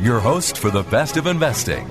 your host for the Best of Investing,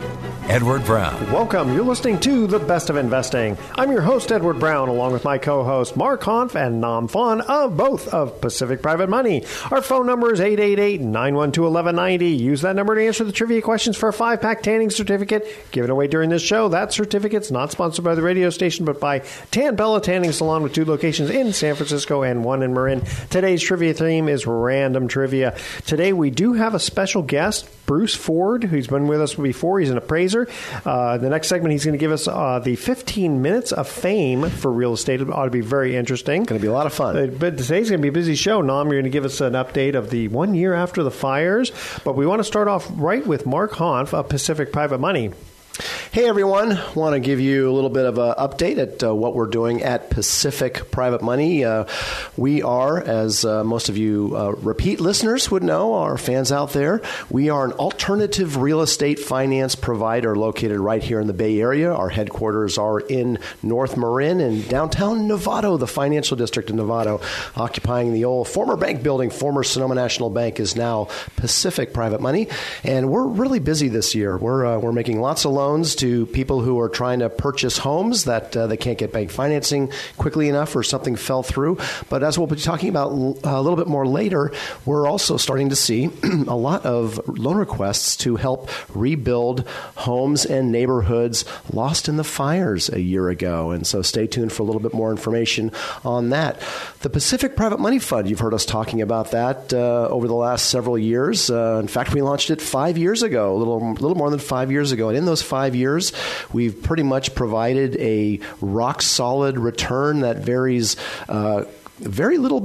Edward Brown. Welcome. You're listening to The Best of Investing. I'm your host, Edward Brown, along with my co-host, Mark Hanf and Nam Phan, of both of Pacific Private Money. Our phone number is 888-912-1190. Use that number to answer the trivia questions for a 5-pack tanning certificate given away during this show. That certificate's not sponsored by the radio station, but by Tan Bella Tanning Salon, with 2 locations in San Francisco and 1 in Marin. Today's trivia theme is random trivia. Today, we do have a special guest, Bruce Ford, who's been with us before. He's an appraiser. The next segment, he's going to give us the 15 minutes of fame for real estate. It ought to be very interesting. Going to be a lot of fun. But today's going to be a busy show. Nam, you're going to give us an update of the 1 year after the fires. But we want to start off right with Mark Hanf of Pacific Private Money. Hey, everyone. Want to give you a little bit of an update at what we're doing at Pacific Private Money. We are, as most of you repeat listeners would know, our fans out there, we are an alternative real estate finance provider located right here in the Bay Area. Our headquarters are in North Marin in downtown Novato, the financial district of Novato, occupying the old former bank building. Former Sonoma National Bank is now Pacific Private Money, and we're really busy this year. We're making lots of loans to people who are trying to purchase homes that they can't get bank financing quickly enough or something fell through. But as we'll be talking about a little bit more later, we're also starting to see a lot of loan requests to help rebuild homes and neighborhoods lost in the fires a year ago. And so stay tuned for a little bit more information on that. The Pacific Private Money Fund, you've heard us talking about that over the last several years. In fact, we launched it 5 years ago, a little more than 5 years ago. And in those 5 years, we've pretty much provided a rock-solid return that varies very little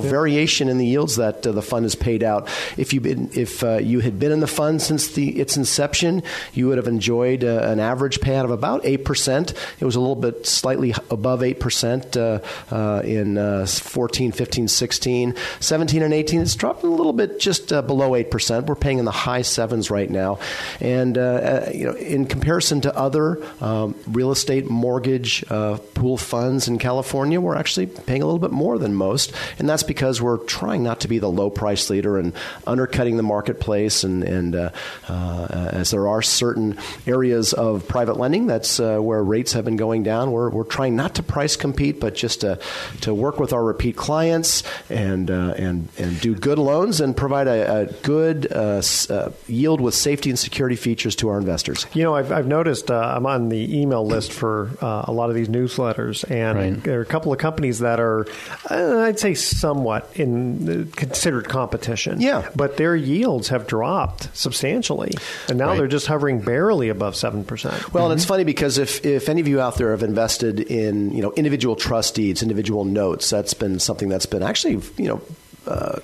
variation in the yields that the fund has paid out. If you had been in the fund since its inception, you would have enjoyed an average payout of about 8%. It was a little bit slightly above 8% in 14, 15, 16, 17, and 18. It's dropped a little bit, just below 8%. We're paying in the high sevens right now, and in comparison to other real estate mortgage pool funds in California, we're actually paying a little bit more than most, and that's because we're trying not to be the low price leader and undercutting the marketplace, and as there are certain areas of private lending that's where rates have been going down, we're trying not to price compete, but just to work with our repeat clients and do good loans and provide a good yield with safety and security features to our investors. You know, I've noticed I'm on the email list for a lot of these newsletters, and right. There are a couple of companies that are, I'd say, somewhat in considered competition. Yeah. But their yields have dropped substantially, and now they're just hovering barely above 7%. Well, and it's funny because if any of you out there have invested in individual trust deeds, individual notes, that's been something that's been actually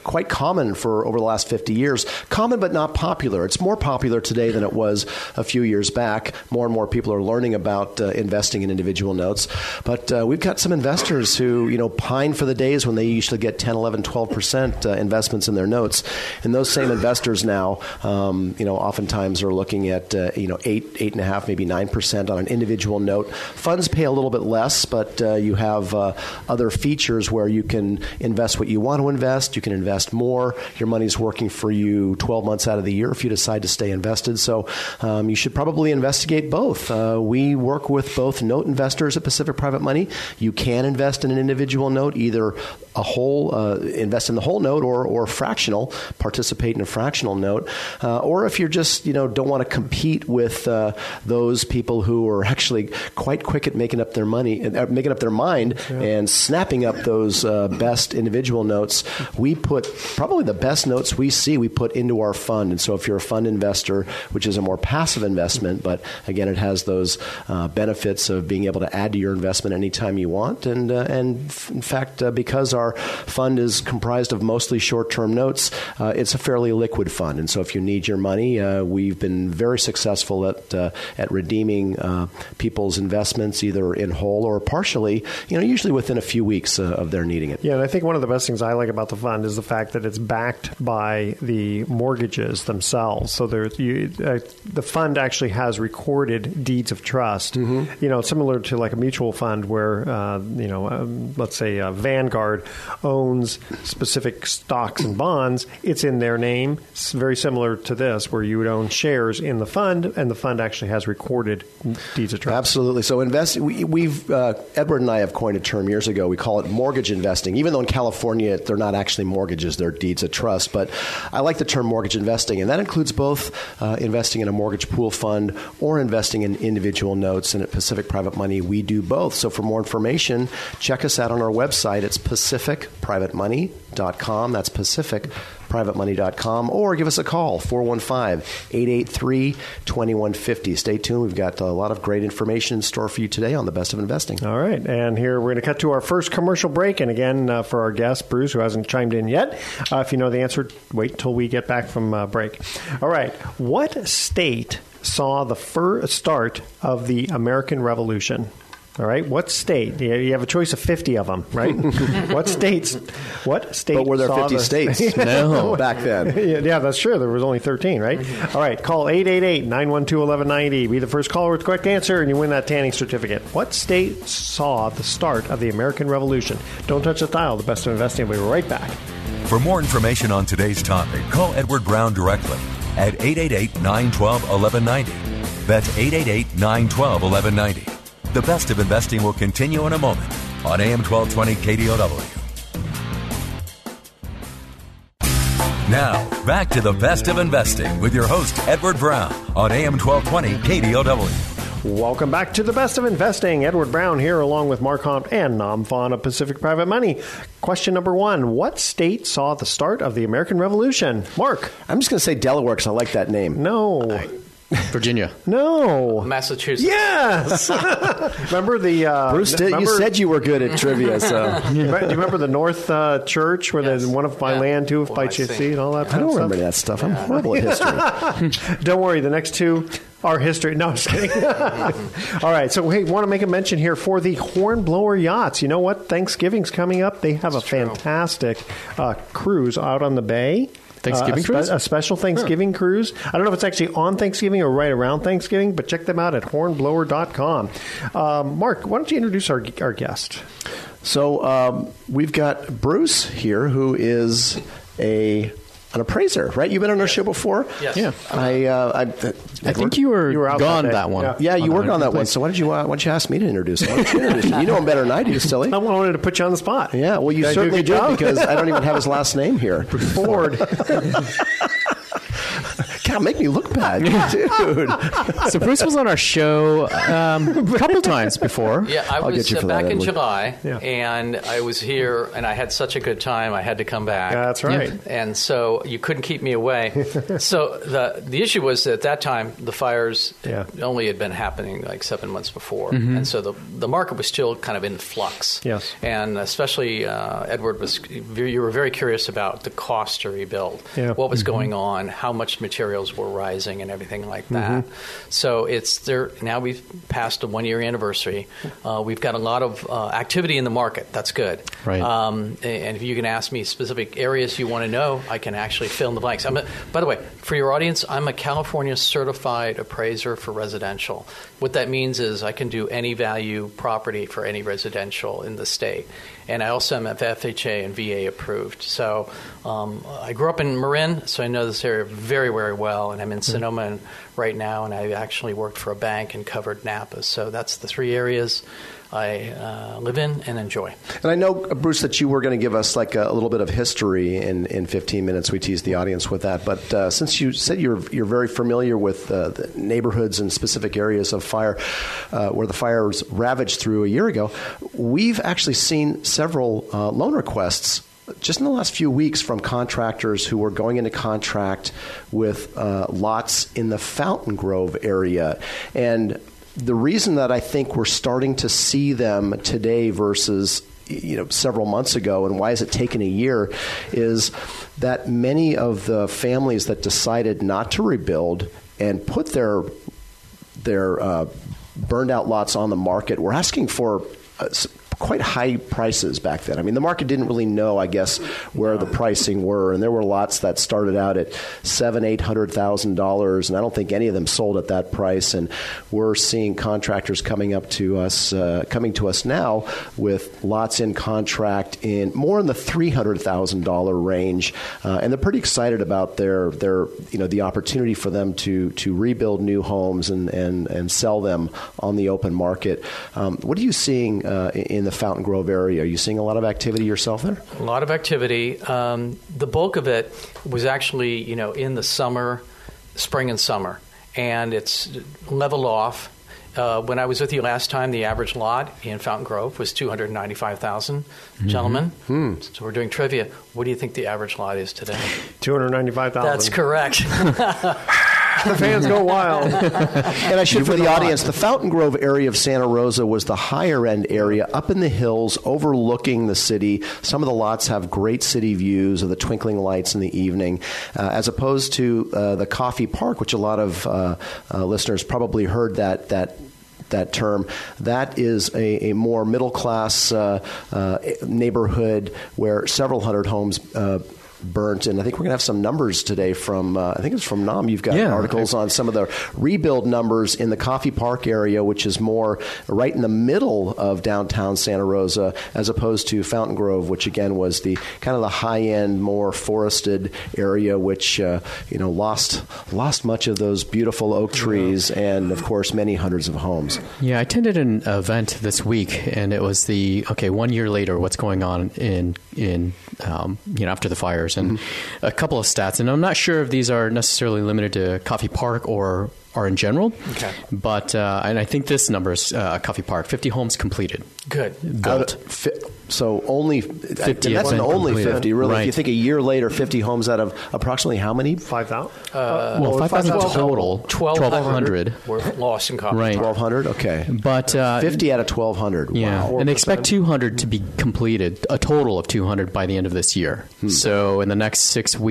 quite common for over the last 50 years. Common but not popular. It's more popular today than it was a few years back. More and more people are learning about investing in individual notes. But we've got some investors who, pine for the days when they usually get 10, 11, 12% investments in their notes. And those same investors now, oftentimes are looking at, 8.5%, maybe 9% on an individual note. Funds pay a little bit less, but you have other features where you can invest what you want to invest, invest. You can invest more. Your money's working for you 12 months out of the year if you decide to stay invested. So you should probably investigate both. We work with both note investors at Pacific Private Money. You can invest in an individual note, either a whole, invest in the whole note or fractional, participate in a fractional note. Or if you're just, don't want to compete with those people who are actually quite quick at making up their money, making up their mind and snapping up those best individual notes, we put probably the best notes we see, we put into our fund. And so if you're a fund investor, which is a more passive investment, but again, it has those benefits of being able to add to your investment anytime you want. And in fact, because our fund is comprised of mostly short-term notes, it's a fairly liquid fund. And so if you need your money, we've been very successful at redeeming people's investments, either in whole or partially, usually within a few weeks of their needing it. Yeah, and I think one of the best things I like about the fund is the fact that it's backed by the mortgages themselves. So the fund actually has recorded deeds of trust, similar to like a mutual fund where, let's say Vanguard owns specific stocks and bonds. It's in their name. It's very similar to this where you would own shares in the fund and the fund actually has recorded deeds of trust. Absolutely. So Edward and I have coined a term years ago. We call it mortgage investing, even though in California, they're not actually mortgages, they're deeds of trust. But I like the term mortgage investing, and that includes both investing in a mortgage pool fund or investing in individual notes. And at Pacific Private Money, we do both. So for more information, check us out on our website. It's PacificPrivateMoney.com. That's PacificPrivateMoney.com, or give us a call, 415-883-2150. Stay tuned. We've got a lot of great information in store for you today on The Best of Investing. All right. And here we're going to cut to our first commercial break. And again, for our guest, Bruce, who hasn't chimed in yet, if you know the answer, wait till we get back from break. All right. What state saw the start of the American Revolution? All right. What state? You have a choice of 50 of them, right? What states? But were there 50 states? No. Back then. Yeah, that's true. There was only 13, right? Mm-hmm. All right. Call 888-912-1190. Be the first caller with the correct answer, and you win that tanning certificate. What state saw the start of the American Revolution? Don't touch the dial. The Best of Investing. We'll be right back. For more information on today's topic, call Edward Brown directly at 888-912-1190. That's 888-912-1190. The Best of Investing will continue in a moment on AM 1220 KDOW. Now, back to The Best of Investing with your host, Edward Brown, on AM 1220 KDOW. Welcome back to The Best of Investing. Edward Brown here along with Mark Hanf and Nam Phan of Pacific Private Money. Question number one, what state saw the start of the American Revolution? Mark? I'm just going to say Delaware because I like that name. No. Virginia. No. Massachusetts. Yes. Remember the... Bruce, you said you were good at trivia, so... Do you remember the North Church, where there's one of by land, two of by sea, and all that kind of stuff? I don't remember that stuff. I'm horrible at history. Don't worry, the next two... Our history. No, I'm just kidding. All right. So, hey, want to make a mention here for the Hornblower Yachts. You know what? Thanksgiving's coming up. They have a fantastic cruise out on the bay. Thanksgiving cruise? A special Thanksgiving cruise. I don't know if it's actually on Thanksgiving or right around Thanksgiving, but check them out at hornblower.com. Mark, why don't you introduce our guest? So, we've got Bruce here, who is an appraiser, right? You've been on our show before? Yes. Yeah. I think you were gone that one. Yeah, you were on that one. So why don't you ask me to introduce him? You know him better than I do, silly. I wanted to put you on the spot. Yeah, well, you certainly did because I don't even have his last name here. Bruce Ford. God, make me look bad, dude. So Bruce was on our show a couple times before. Yeah, I was back in July, and I was here, and I had such a good time, I had to come back. That's right. Yeah. And so you couldn't keep me away. So the issue was that at that time, the fires only had been happening like 7 months before, and so the market was still kind of in flux. Yes. And especially, Edward, you were very curious about the cost to rebuild, what was going on, how much material bills were rising and everything like that. Mm-hmm. So it's there now. We've passed the 1 year anniversary. We've got a lot of activity in the market. That's good. Right. And if you can ask me specific areas you want to know, I can actually fill in the blanks. By the way, for your audience, I'm a California certified appraiser for residential. What that means is I can do any value property for any residential in the state. And I also am FHA and VA approved. So I grew up in Marin, so I know this area very, very well. And I'm in Sonoma right now, and I actually worked for a bank and covered Napa. So that's the three areas I live in and enjoy. And I know, Bruce, that you were going to give us like a little bit of history in 15 minutes. We teased the audience with that. But since you said you're very familiar with the neighborhoods and specific areas of fire where the fires ravaged through a year ago, we've actually seen several loan requests just in the last few weeks from contractors who were going into contract with lots in the Fountain Grove area. And the reason that I think we're starting to see them today versus, you know, several months ago, and why has it taken a year, is that many of the families that decided not to rebuild and put their burned out lots on the market were asking for quite high prices back then. I mean, the market didn't really know, I guess, where the pricing were, and there were lots that started out at $700,000 to $800,000, and I don't think any of them sold at that price. And we're seeing contractors coming to us now with lots in contract in the $300,000 range, and they're pretty excited about their the opportunity for them to rebuild new homes and sell them on the open market. What are you seeing in the Fountain Grove area? Are you seeing a lot of activity yourself there? A lot of activity. The bulk of it was actually, in the spring and summer, and it's leveled off. When I was with you last time, the average lot in Fountain Grove was $295,000. Mm-hmm. Gentlemen, so we're doing trivia. What do you think the average lot is today? $295,000. That's correct. The fans go wild. And I should, for the audience, the Fountain Grove area of Santa Rosa was the higher-end area up in the hills overlooking the city. Some of the lots have great city views of the twinkling lights in the evening, as opposed to the Coffey Park, which a lot of listeners probably heard that term. That is a more middle-class neighborhood where several hundred homes burnt, and I think we're going to have some numbers today from, I think it's from Nam. You've got articles on some of the rebuild numbers in the Coffey Park area, which is more right in the middle of downtown Santa Rosa, as opposed to Fountain Grove, which again was the kind of the high end, more forested area, which lost much of those beautiful oak trees and of course many hundreds of homes. Yeah, I attended an event this week, and it was 1 year later, what's going on in after the fires. And a couple of stats, and I'm not sure if these are necessarily limited to Coffey Park or are in general, but and I think this number is Coffey Park, 50 homes completed. Good. Built. So only 50. That's only completed. 50, really. Right. If you think a year later, 50 homes out of approximately how many? 5,000. 5,000 total. 1,200 were lost in Coffey Park. Right. 1,200. Okay. But 50 out of 1,200. Yeah. Wow. And they expect 200 to be completed, a total of 200 by the end of this year. So in the next 7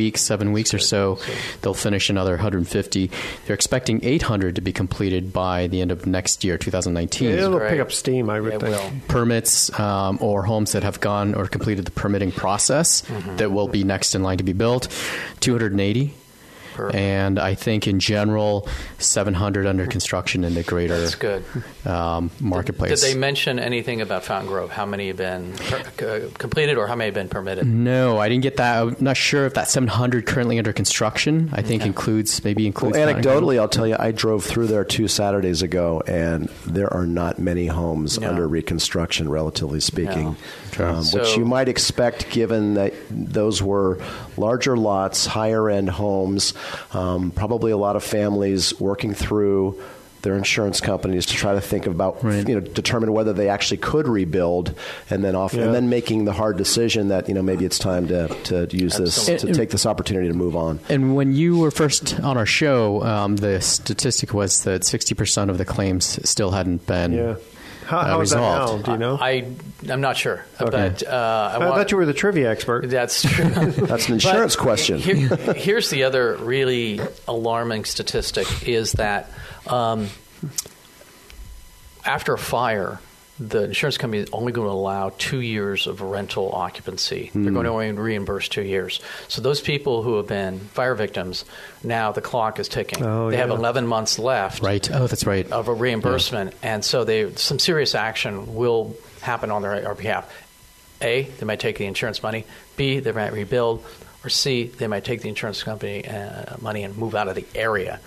weeks or so, they'll finish another 150. They're expecting 800 to be completed by the end of next year, 2019. It'll pick up steam, I would think. Permits or homes that have gone or completed the permitting process that will be next in line to be built, 280. Perfect. And I think in general, 700 under construction in the greater marketplace. Did they mention anything about Fountain Grove? How many have been completed or how many have been permitted? No, I didn't get that. I'm not sure if that 700 currently under construction, I think, includes. Well, anecdotally, I'll tell you, I drove through there 2 Saturdays ago, and there are not many homes under reconstruction, relatively speaking, which you might expect given that those were larger lots, higher-end homes. Probably a lot of families working through their insurance companies to try to think about, determine whether they actually could rebuild, and then and then making the hard decision that maybe it's time to use this to take this opportunity to move on. And when you were first on our show, the statistic was that 60% of the claims still hadn't been How is that now? Do you know? I'm not sure. Okay. But I bet you were the trivia expert. That's true. That's an insurance question. Here's the other really alarming statistic is that after a fire, the insurance company is only going to allow 2 years of rental occupancy. Mm. They're going to only reimburse 2 years. So those people who have been fire victims, now the clock is ticking. Oh, they have 11 months left. Right. Oh, that's right. Of a reimbursement. Yeah. And so some serious action will happen on their behalf. A, they might take the insurance money. B, they might rebuild. Or C, they might take the insurance company money and move out of the area.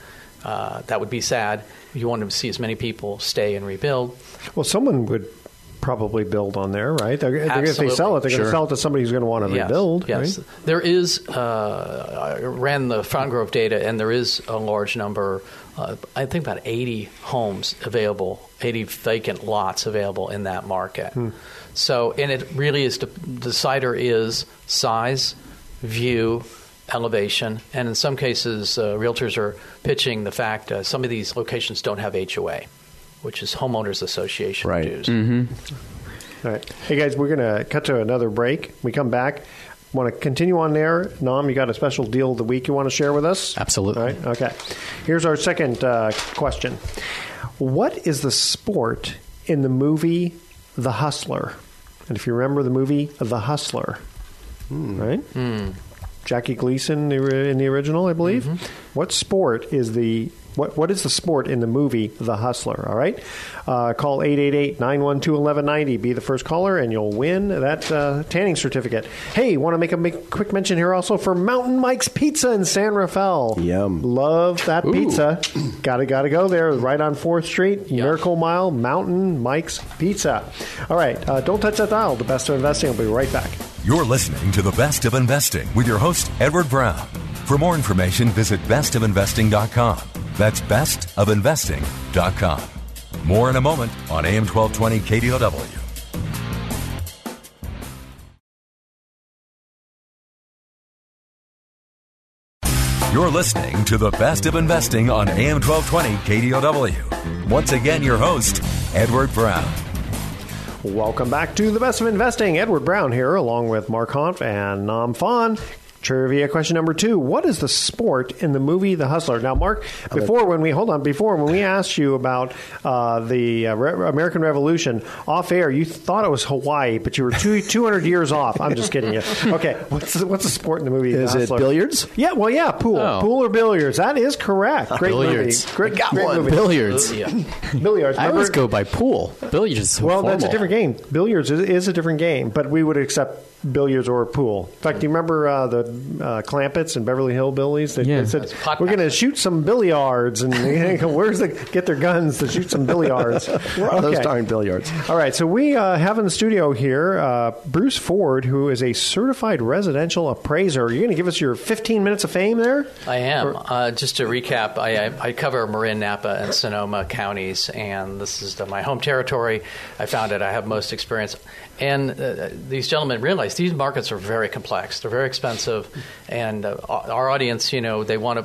That would be sad. You want to see as many people stay and rebuild. Well, someone would probably build on there, right? If they sell it, they're going to sell it to somebody who's going to want to rebuild. Yes. Right? There is, I ran the Fountain Grove data, and there is a large number, I think about 80 homes available, 80 vacant lots available in that market. Hmm. So, and it really is, the decider is size, view, elevation, and in some cases, realtors are pitching the fact some of these locations don't have HOA, which is Homeowners Association dues. Mm-hmm. All right. Hey, guys, we're going to cut to another break. We come back. Want to continue on there? Nam, you got a special deal of the week you want to share with us? Absolutely. All right. Okay. Here's our second question. What is the sport in the movie The Hustler? And if you remember the movie The Hustler, right? Mm. Jackie Gleason in the original, I believe. Mm-hmm. What is the sport in the movie The Hustler? All right. Call 888-912-1190. Be the first caller, and you'll win that tanning certificate. Hey, want to make a quick mention here also for Mountain Mike's Pizza in San Rafael. Yum. Love that pizza. Got to go there. Right on 4th Street, Miracle Mile, Mountain Mike's Pizza. All right. Don't touch that dial. The Best of Investing. I'll be right back. You're listening to The Best of Investing with your host, Edward Brown. For more information, visit bestofinvesting.com. That's bestofinvesting.com. More in a moment on AM 1220 KDOW. You're listening to The Best of Investing on AM 1220 KDOW. Once again, your host, Edward Brown. Welcome back to The Best of Investing. Edward Brown here, along with Mark Hanf and Nam Phan. Trivia question number 2. What is the sport in the movie The Hustler? Now, Mark, before when we asked you about the American Revolution off air, you thought it was Hawaii, but you were 200 years off. I'm just kidding you. Okay. What's the sport in the movie The Hustler? Is it billiards? Yeah. Well, yeah. Pool. Oh. Pool or billiards. That is correct. Great billiards. Movie. Great movie. Billiards. Billiards. I always go by pool. Billiards is so formal. That's a different game. Billiards is a different game, but we would accept billiards or a pool. In fact, do you remember the Clampets and Beverly Hillbillies? They said, we're going to shoot some billiards. And they go, get their guns to shoot some billiards. Those darn billiards. All right. So we have in the studio here Bruce Ford, who is a certified residential appraiser. Are you going to give us your 15 minutes of fame there? I am. Just to recap, I cover Marin, Napa, and Sonoma counties. And this is my home territory. I found it. I have most experience. And these gentlemen realize these markets are very complex. They're very expensive, and our audience, they want to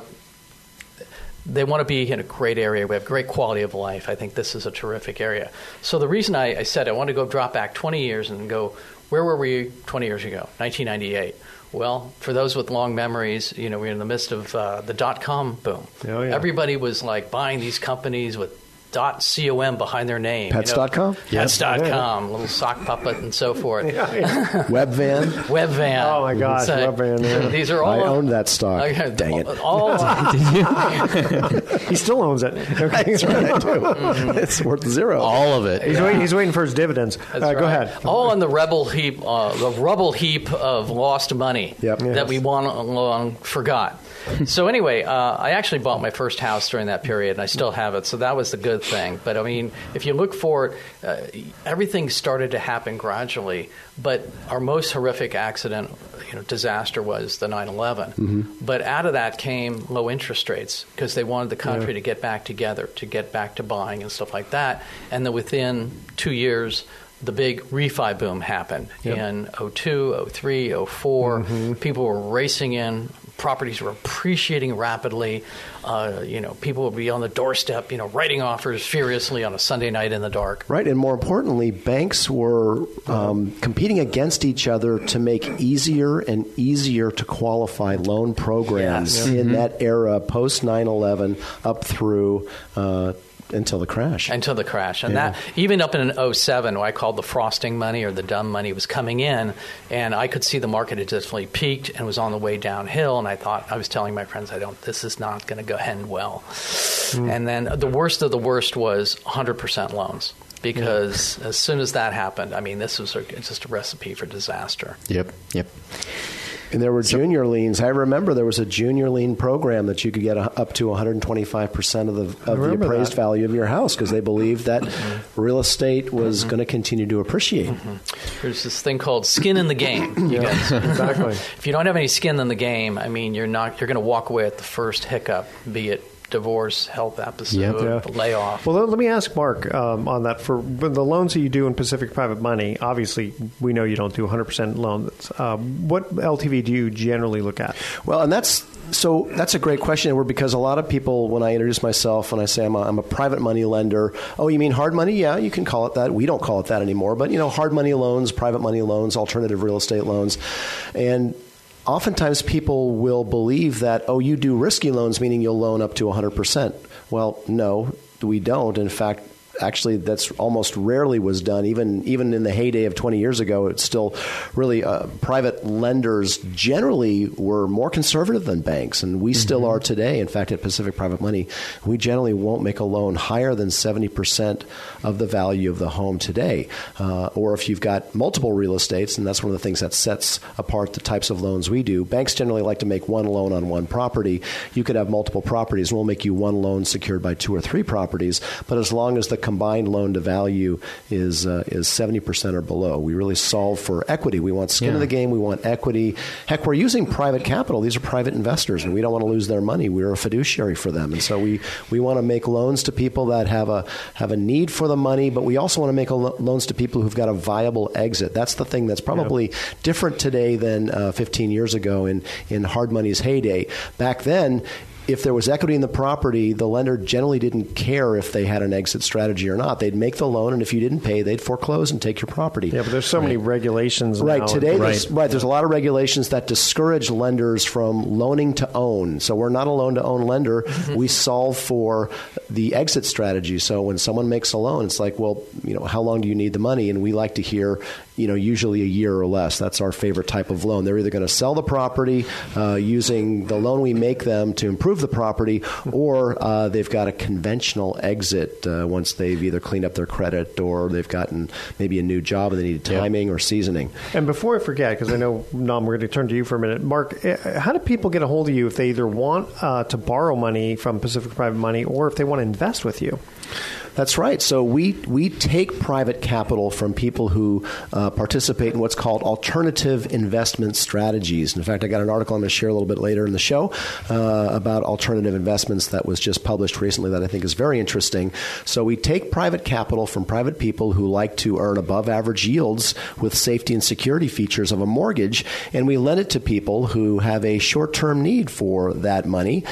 be in a great area. We have great quality of life. I think this is a terrific area. So the reason I said I want to go drop back 20 years and go, where were we 20 years ago, 1998? Well, for those with long memories, we're in the midst of the dot-com boom. Oh, yeah. Everybody was like buying these companies with .com behind their name. Pets.com? Yes. Pets.com, little sock puppet and so forth. Webvan. Oh, my gosh, Webvan. Yeah. These are all I owned that stock. Dang it. He still owns it. That's right, I do. Mm-hmm. It's worth zero. All of it. He's waiting for his dividends. Go ahead. All in the rubble heap of lost money that we long forgot. So anyway, I actually bought my first house during that period, and I still have it. So that was the good thing. But I mean, if you look forward, everything started to happen gradually. But our most horrific accident, disaster was the 9/11. Mm-hmm. But out of that came low interest rates because they wanted the country to get back together, to get back to buying and stuff like that. And then within 2 years, the big refi boom happened in 02, 03, 04. Mm-hmm. People were racing in properties were appreciating rapidly. People would be on the doorstep, writing offers furiously on a Sunday night in the dark. Right. And more importantly, banks were competing against each other to make easier and easier to qualify loan programs in that era, post 9/11 up through until the crash. And that, even up in 07, what I called the frosting money or the dumb money was coming in, and I could see the market had definitely peaked and was on the way downhill. And I thought, I was telling my friends, this is not going to go end well. And then the worst of the worst was 100% loans. Because as soon as that happened, this was just a recipe for disaster. Yep. And there were junior liens. I remember there was a junior lien program that you could get up to 125% of the appraised value of your house because they believed that real estate was going to continue to appreciate. There's this thing called skin in the game. You guys. Exactly. If you don't have any skin in the game, you're going to walk away at the first hiccup, be it divorce, health episode, layoff. Well, let me ask Mark on that. For the loans that you do in Pacific Private Money, obviously we know you don't do 100% loans. What LTV do you generally look at? Well, and that's a great question, because a lot of people, when I introduce myself and I say I'm a private money lender, oh, you mean hard money? Yeah, you can call it that. We don't call it that anymore, but hard money loans, private money loans, alternative real estate loans, and oftentimes people will believe that, you do risky loans, meaning you'll loan up to 100%. Well, no, we don't. In fact, actually, that's almost rarely was done. Even in the heyday of 20 years ago, it's still really private lenders generally were more conservative than banks, and we still are today. In fact, at Pacific Private Money, we generally won't make a loan higher than 70% of the value of the home today. Or if you've got multiple real estates, and that's one of the things that sets apart the types of loans we do. Banks generally like to make one loan on one property. You could have multiple properties. We'll make you one loan secured by two or three properties, but as long as the combined loan to value is 70% or below. We really solve for equity. We want skin in the game. We want equity. Heck, we're using private capital. These are private investors, and we don't want to lose their money. We're a fiduciary for them, and so we want to make loans to people that have a need for the money, but we also want to make loans to people who've got a viable exit. That's the thing that's probably different today than 15 years ago in hard money's heyday. Back then, if there was equity in the property, the lender generally didn't care if they had an exit strategy or not. They'd make the loan, and if you didn't pay, they'd foreclose and take your property. Yeah, but there's so many regulations now. Right, today, there's a lot of regulations that discourage lenders from loaning to own. So we're not a loan-to-own lender. We solve for the exit strategy. So when someone makes a loan, it's like, well, how long do you need the money? And we like to hear, usually a year or less. That's our favorite type of loan. They're either going to sell the property using the loan we make them to improve the property, or they've got a conventional exit once they've either cleaned up their credit or they've gotten maybe a new job and they need timing or seasoning. And before I forget, because I know, Nam, we're going to turn to you for a minute. Mark, how do people get a hold of you if they either want to borrow money from Pacific Private Money or if they want to invest with you? That's right. So we take private capital from people who participate in what's called alternative investment strategies. In fact, I got an article I'm going to share a little bit later in the show about alternative investments that was just published recently that I think is very interesting. So we take private capital from private people who like to earn above average yields with safety and security features of a mortgage, and we lend it to people who have a short-term need for that money.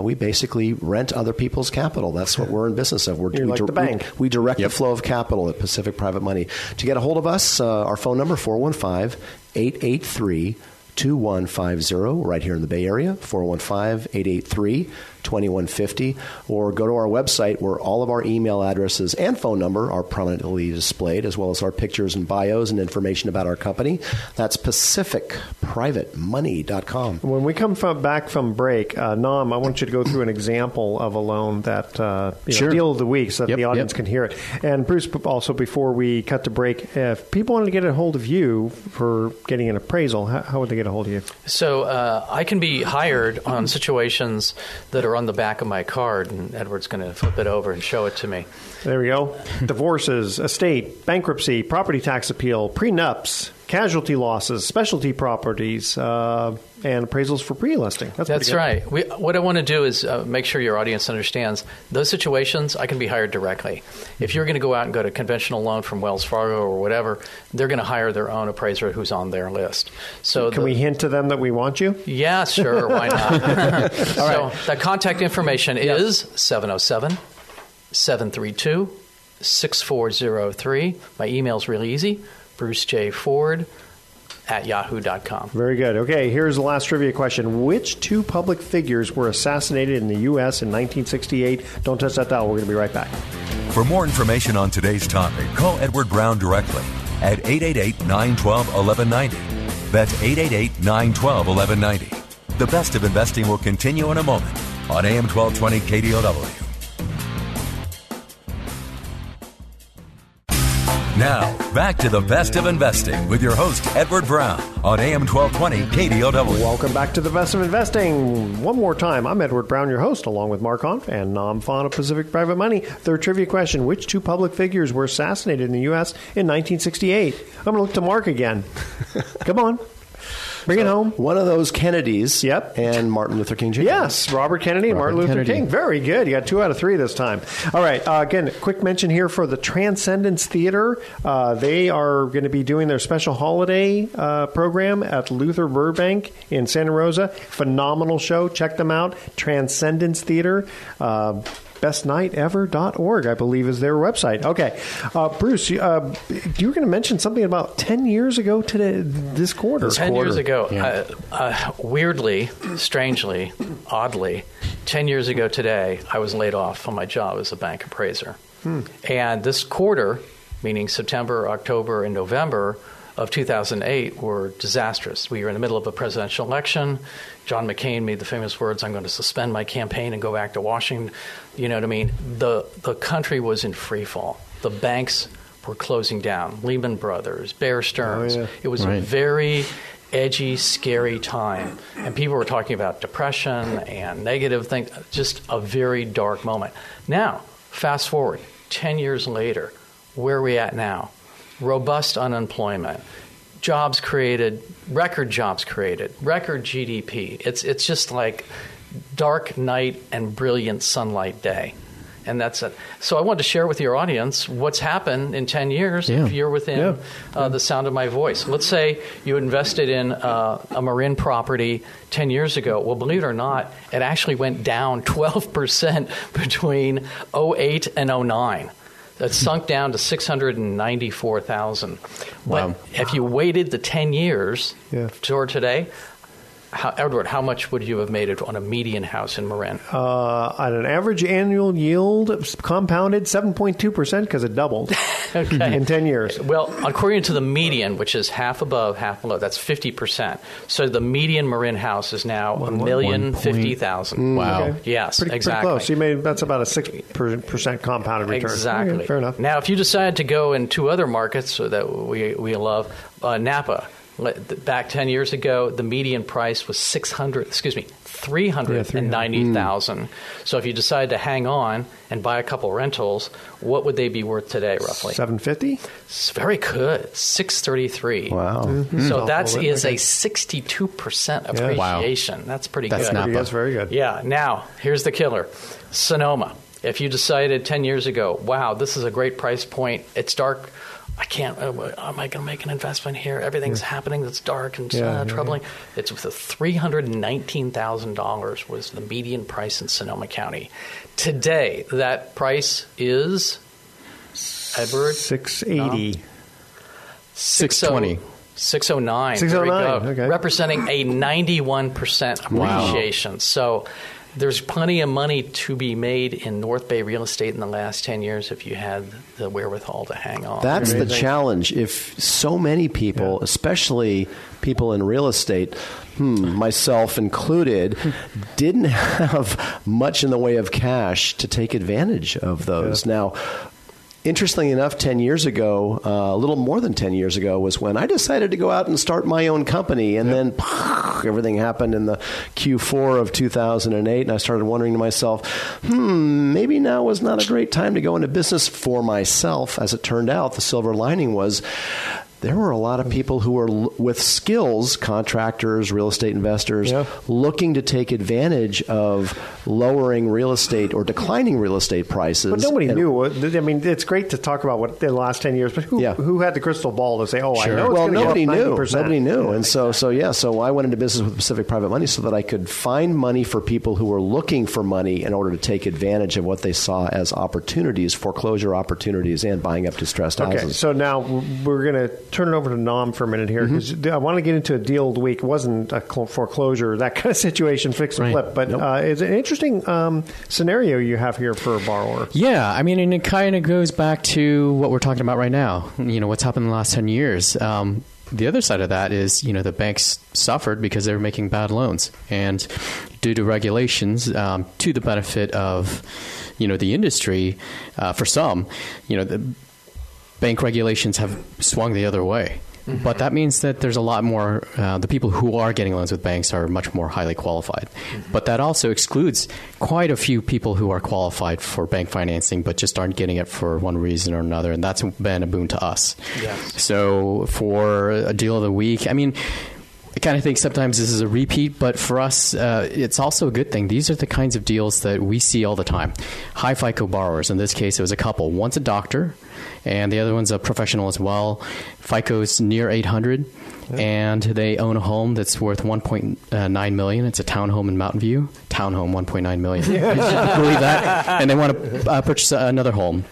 We basically rent other people's capital. That's what we're in business of. We're like the bank. We direct the flow of capital at Pacific Private Money. To get a hold of us, our phone number, 415-883-2150, right here in the Bay Area, 415-883-2150, or go to our website where all of our email addresses and phone number are prominently displayed, as well as our pictures and bios and information about our company. That's PacificPrivateMoney.com. When we come back from break, Nam, I want you to go through an example of a loan that deal of the week so that the audience can hear it. And Bruce, also before we cut to break, if people wanted to get a hold of you for getting an appraisal, how would they get a hold of you? So I can be hired on situations that are on the back of my card, and Edward's going to flip it over and show it to me. There we go. Divorces, estate, bankruptcy, property tax appeal, prenups, casualty losses, specialty properties, and appraisals for pre-listing. That's right. What I want to do is make sure your audience understands those situations. I can be hired directly. If you're going to go out and get a conventional loan from Wells Fargo or whatever, they're going to hire their own appraiser who's on their list. So can we hint to them that we want you? Yeah, sure. Why not? All right. The contact information is 707-732-6403. My email's really easy. BruceJFord@yahoo.com. Very good. Okay, here's the last trivia question. Which two public figures were assassinated in the U.S. in 1968? Don't touch that dial. We're going to be right back. For more information on today's topic, call Edward Brown directly at 888-912-1190. That's 888-912-1190. The Best of Investing will continue in a moment on AM 1220 KDOW. Now, back to the Best of Investing with your host, Edward Brown, on AM 1220 KDOW. Welcome back to the Best of Investing. One more time, I'm Edward Brown, your host, along with Mark Hanf and Nam Phan of Pacific Private Money. Third trivia question, which two public figures were assassinated in the U.S. in 1968? I'm going to look to Mark again. Come on. Bring it home. One of those Kennedys. Yep. And Martin Luther King Jr. Yes. Robert Kennedy and Martin Luther King. Very good. You got 2 out of 3 this time. All right. Again, quick mention here for the Transcendence Theater. They are going to be doing their special holiday program at Luther Burbank in Santa Rosa. Phenomenal show. Check them out. Transcendence Theater. BestNightEver.org, I believe, is their website. Okay. Bruce, you were going to mention something about 10 years ago today, this quarter. 10 years ago. Yeah. Weirdly, strangely, oddly, 10 years ago today, I was laid off from my job as a bank appraiser. And this quarter, meaning September, October, and November of 2008 were disastrous. We were in the middle of a presidential election. John McCain made the famous words, "I'm going to suspend my campaign and go back to Washington." You know what I mean? The country was in free fall. The banks were closing down. Lehman Brothers, Bear Stearns. Oh, yeah. It was a very edgy, scary time. And people were talking about depression and negative things. Just a very dark moment. Now, fast forward 10 years later, where are we at now? Robust unemployment, jobs created, record jobs created, record GDP. It's just like dark night and brilliant sunlight day. And that's it. So I wanted to share with your audience what's happened in 10 years if you're within the sound of my voice. Let's say you invested in a Marin property 10 years ago. Well, believe it or not, it actually went down 12% between 08 and 09. That sunk down to $694,000. Wow. But if you waited the 10 years to today, Edward, how much would you have made it on a median house in Marin? At an average annual yield, compounded 7.2% because it doubled in 10 years. Well, according to the median, which is half above, half below, that's 50%. So the median Marin house is now $1,050,000. Wow. Okay. Yes, exactly. Pretty close. You made, that's about a 6% compounded return. Exactly. Okay, fair enough. Now, if you decide to go in two other markets that we love, Napa. Back 10 years ago, the median price was $390,000. So if you decide to hang on and buy a couple rentals, what would they be worth today, roughly? $750? It's very good. $633. Wow. Mm-hmm. So that is a 62% appreciation. Wow. That's pretty good. That's very good. Yeah. Now, here's the killer. Sonoma. If you decided 10 years ago, wow, this is a great price point. It's dark. I can't, am I going to make an investment here? Everything's happening that's dark and troubling. Yeah. It's with a $319,000 was the median price in Sonoma County. Today, that price is, Edward? 680. 620. 609. 609. There we go. Okay. Representing a 91% appreciation. Wow. So there's plenty of money to be made in North Bay real estate in the last 10 years if you had the wherewithal to hang on. That's the challenge. If so many people, especially people in real estate, myself included, didn't have much in the way of cash to take advantage of those. Now, interestingly enough, 10 years ago, a little more than 10 years ago, was when I decided to go out and start my own company. And then everything happened in the Q4 of 2008. And I started wondering to myself, maybe now was not a great time to go into business for myself. As it turned out, the silver lining was there were a lot of people who were with skills, contractors, real estate investors, looking to take advantage of lowering real estate or declining real estate prices. But nobody knew. I mean, it's great to talk about what in the last 10 years, but who had the crystal ball to say, I know it's going to go up 90%. Nobody knew. And so I went into business with Pacific Private Money so that I could find money for people who were looking for money in order to take advantage of what they saw as opportunities, foreclosure opportunities, and buying up distressed houses. Okay, so now we're going to turn it over to Nam for a minute here, because I want to get into a deal of the week. It wasn't a foreclosure, that kind of situation, fix and flip, but it's an interesting scenario you have here for a borrower. Yeah, I mean, and it kind of goes back to what we're talking about right now, you know, what's happened in the last 10 years. The other side of that is, you know, the banks suffered because they were making bad loans, and due to regulations, to the benefit of, you know, the industry, for some, you know, the bank regulations have swung the other way. Mm-hmm. But that means that there's a lot more, the people who are getting loans with banks are much more highly qualified. Mm-hmm. But that also excludes quite a few people who are qualified for bank financing but just aren't getting it for one reason or another, and that's been a boon to us. Yes. So for a deal of the week, I mean, I kind of think sometimes this is a repeat, but for us, it's also a good thing. These are the kinds of deals that we see all the time. High FICO borrowers. In this case, it was a couple. One's a doctor, and the other one's a professional as well. FICO's near 800, and they own a home that's worth $1.9 million. It's a townhome in Mountain View. Townhome, $1.9 million. Can you believe that? And they want to purchase another home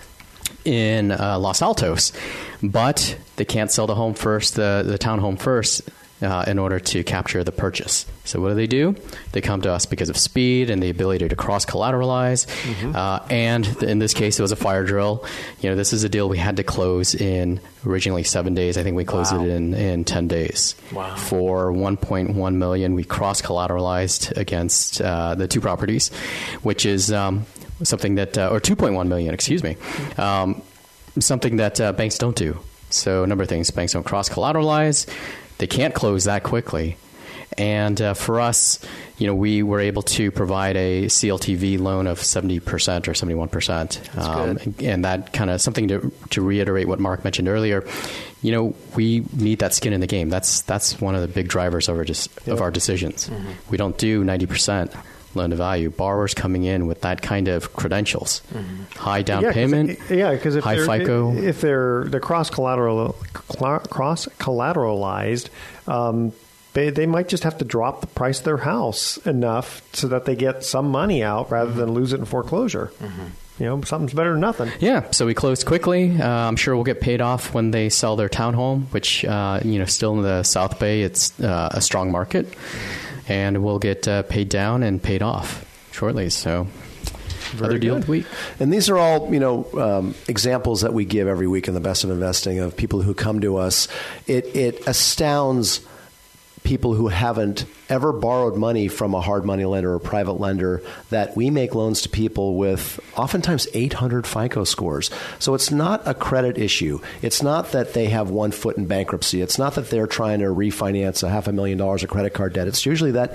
in Los Altos, but they can't sell the home first, the townhome first, in order to capture the purchase. So what do? They come to us because of speed and the ability to cross-collateralize. Mm-hmm. And in this case, it was a fire drill. You know, this is a deal we had to close in originally 7 days. I think we closed it in 10 days. Wow. For $1.1 million, we cross-collateralized against the two properties, which is something that, or $2.1 million, excuse me, something that banks don't do. So a number of things. Banks don't cross-collateralize. They can't close that quickly. And for us, you know, we were able to provide a CLTV loan of 70% or 71%. And that kind of something to reiterate what Mark mentioned earlier. You know, we need that skin in the game. That's one of the big drivers of our decisions. Mm-hmm. We don't do 90%. Loan to value. Borrowers coming in with that kind of credentials, mm-hmm. high down payment, because high FICO. If they're cross collateralized, they might just have to drop the price of their house enough so that they get some money out rather mm-hmm. than lose it in foreclosure. Mm-hmm. You know, something's better than nothing. Yeah. So we closed quickly. I'm sure we'll get paid off when they sell their townhome, which you know, still in the South Bay, it's a strong market. And we'll get paid down and paid off shortly. So other deal of the week. And these are all, you know, examples that we give every week in the Best of Investing of people who come to us. It astounds people who haven't ever borrowed money from a hard money lender or private lender that we make loans to people with oftentimes 800 FICO scores. So it's not a credit issue. It's not that they have one foot in bankruptcy. It's not that they're trying to refinance $500,000 of credit card debt. It's usually that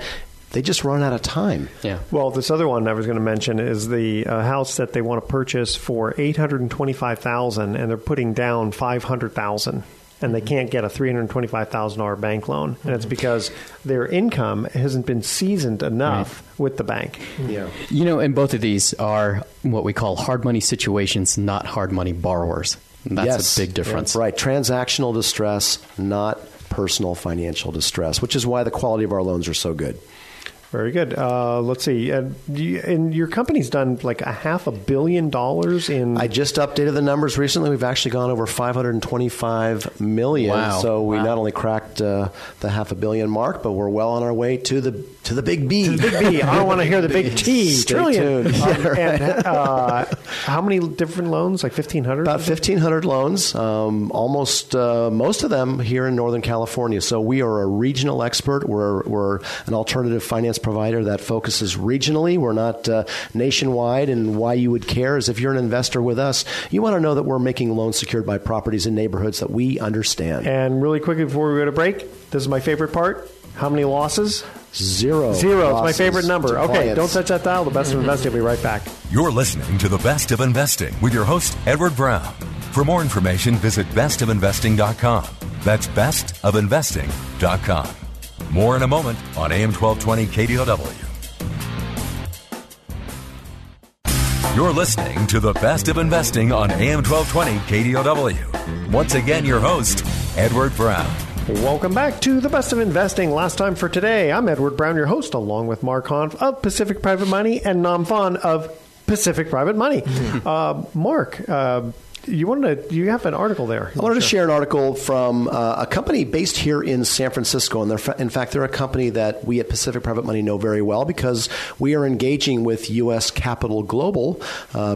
they just run out of time. Yeah. Well, this other one I was going to mention is the house that they want to purchase for $825,000 and they're putting down $500,000. And they can't get a $325,000 bank loan. And it's because their income hasn't been seasoned enough with the bank. Yeah. You know, and both of these are what we call hard money situations, not hard money borrowers. And that's a big difference. Yeah, right. Transactional distress, not personal financial distress, which is why the quality of our loans are so good. Very good. Let's see. And your company's done like $500 million in... I just updated the numbers recently. We've actually gone over $525 million. Wow. So we not only cracked the $500 million mark, but we're well on our way to the big B. To the big B. I don't want to hear the big T. Stay trillion. Tuned. And how many different loans? Like 1,500? About 1,500 loans. Almost most of them here in Northern California. So we are a regional expert. We're an alternative finance provider that focuses regionally. We're not nationwide. And why you would care is if you're an investor with us, you want to know that we're making loans secured by properties in neighborhoods that we understand. And really quickly before we go to break, this is my favorite part. How many losses? Zero. Zero. It's my favorite number. Okay, don't touch that dial. The Best of Investing will be right back. You're listening to The Best of Investing with your host, Edward Brown. For more information, visit bestofinvesting.com. That's bestofinvesting.com. More in a moment on AM 1220 KDOW. You're listening to The Best of Investing on AM 1220 KDOW. Once again, your host, Edward Brown. Welcome back to The Best of Investing. Last time for today, I'm Edward Brown, your host, along with Mark Hanf of Pacific Private Money and Nam Phan of Pacific Private Money. Mark, you have an article there. I wanted to share an article from a company based here in San Francisco. And in fact, they're a company that we at Pacific Private Money know very well because we are engaging with U.S. Capital Global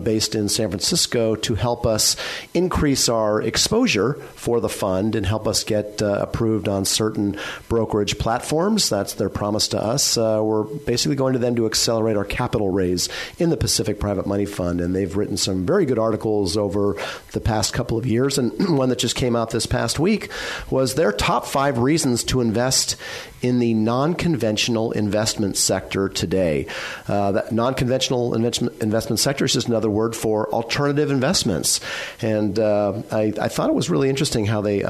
based in San Francisco to help us increase our exposure for the fund and help us get approved on certain brokerage platforms. That's their promise to us. We're basically going to them to accelerate our capital raise in the Pacific Private Money Fund. And they've written some very good articles over the past couple of years, and one that just came out this past week was their top 5 reasons to invest in the non-conventional investment sector today. That non-conventional investment sector is just another word for alternative investments. And I thought it was really interesting how they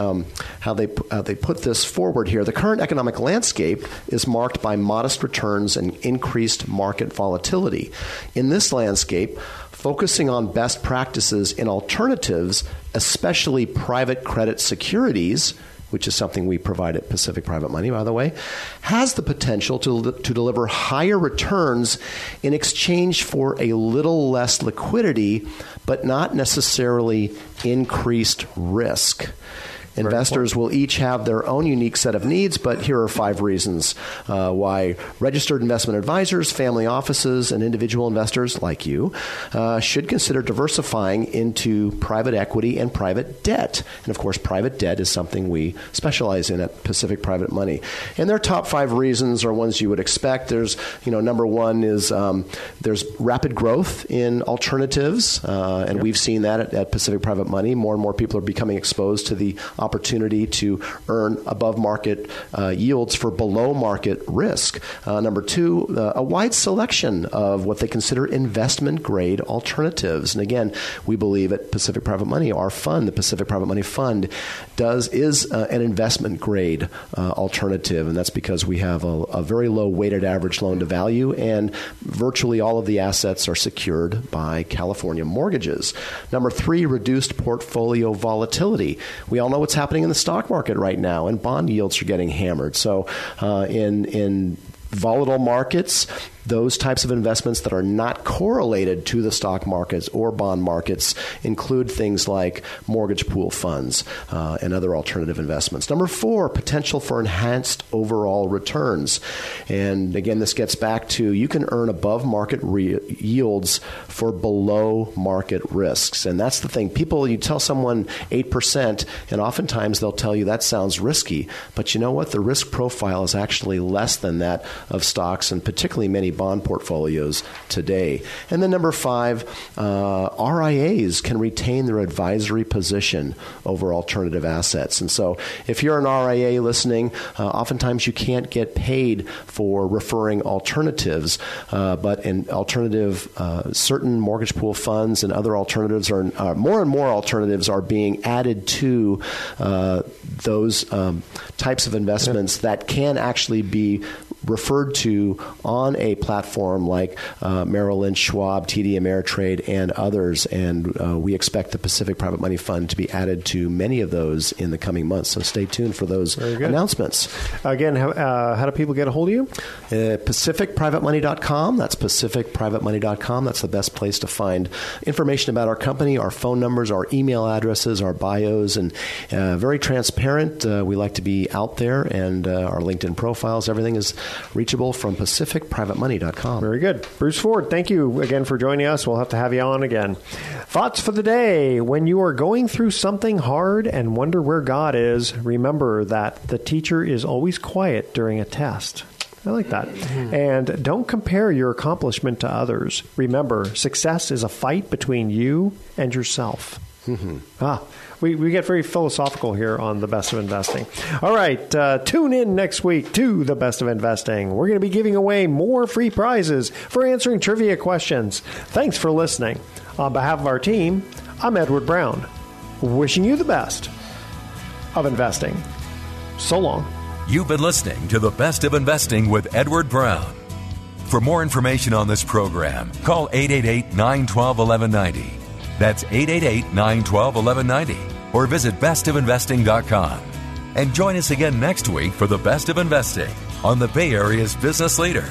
put this forward here. The current economic landscape is marked by modest returns and increased market volatility. In this landscape, focusing on best practices and alternatives, especially private credit securities, which is something we provide at Pacific Private Money, by the way, has the potential to deliver higher returns in exchange for a little less liquidity, but not necessarily increased risk. Investors will each have their own unique set of needs, but here are 5 reasons why registered investment advisors, family offices, and individual investors like you should consider diversifying into private equity and private debt. And of course, private debt is something we specialize in at Pacific Private Money. And their top 5 reasons are ones you would expect. There's, number one is there's rapid growth in alternatives, and we've seen that at Pacific Private Money. More and more people are becoming exposed to the opportunity to earn above market yields for below market risk. Number two, a wide selection of what they consider investment grade alternatives. And again, we believe at Pacific Private Money, our fund, the Pacific Private Money Fund, is an investment grade alternative. And that's because we have a very low weighted average loan to value, and virtually all of the assets are secured by California mortgages. Number three, reduced portfolio volatility. We all know what's happening in the stock market right now, and bond yields are getting hammered. So in volatile markets, those types of investments that are not correlated to the stock markets or bond markets include things like mortgage pool funds and other alternative investments. Number four, potential for enhanced overall returns. And again, this gets back to you can earn above market yields for below market risks. And that's the thing. People, you tell someone 8%, and oftentimes they'll tell you that sounds risky. But you know what? The risk profile is actually less than that of stocks, and particularly many bond portfolios today. And then number five, RIAs can retain their advisory position over alternative assets. And so if you're an RIA listening, oftentimes you can't get paid for referring alternatives, but in alternative, certain mortgage pool funds and other alternatives are more and more alternatives are being added to those types of investments that can actually be referred to on a platform like Merrill Lynch, Schwab, TD Ameritrade, and others. And we expect the Pacific Private Money Fund to be added to many of those in the coming months. So stay tuned for those announcements. Again, how do people get a hold of you? PacificPrivateMoney.com. That's PacificPrivateMoney.com. That's the best place to find information about our company, our phone numbers, our email addresses, our bios, and very transparent. We like to be out there, and our LinkedIn profiles, everything is reachable from PacificPrivateMoney.com. Very good. Bruce Ford, thank you again for joining us. We'll have to have you on again. Thoughts for the day. When you are going through something hard and wonder where God is, remember that the teacher is always quiet during a test. I like that. And don't compare your accomplishment to others. Remember, success is a fight between you and yourself. We get very philosophical here on The Best of Investing. All right. Tune in next week to The Best of Investing. We're going to be giving away more free prizes for answering trivia questions. Thanks for listening. On behalf of our team, I'm Edward Brown, wishing you the best. of investing. So long. You've been listening to The Best of Investing with Edward Brown. For more information on this program, call 888-912-1190. That's 888-912-1190. Or visit bestofinvesting.com. And join us again next week for The Best of Investing on the Bay Area's business leader,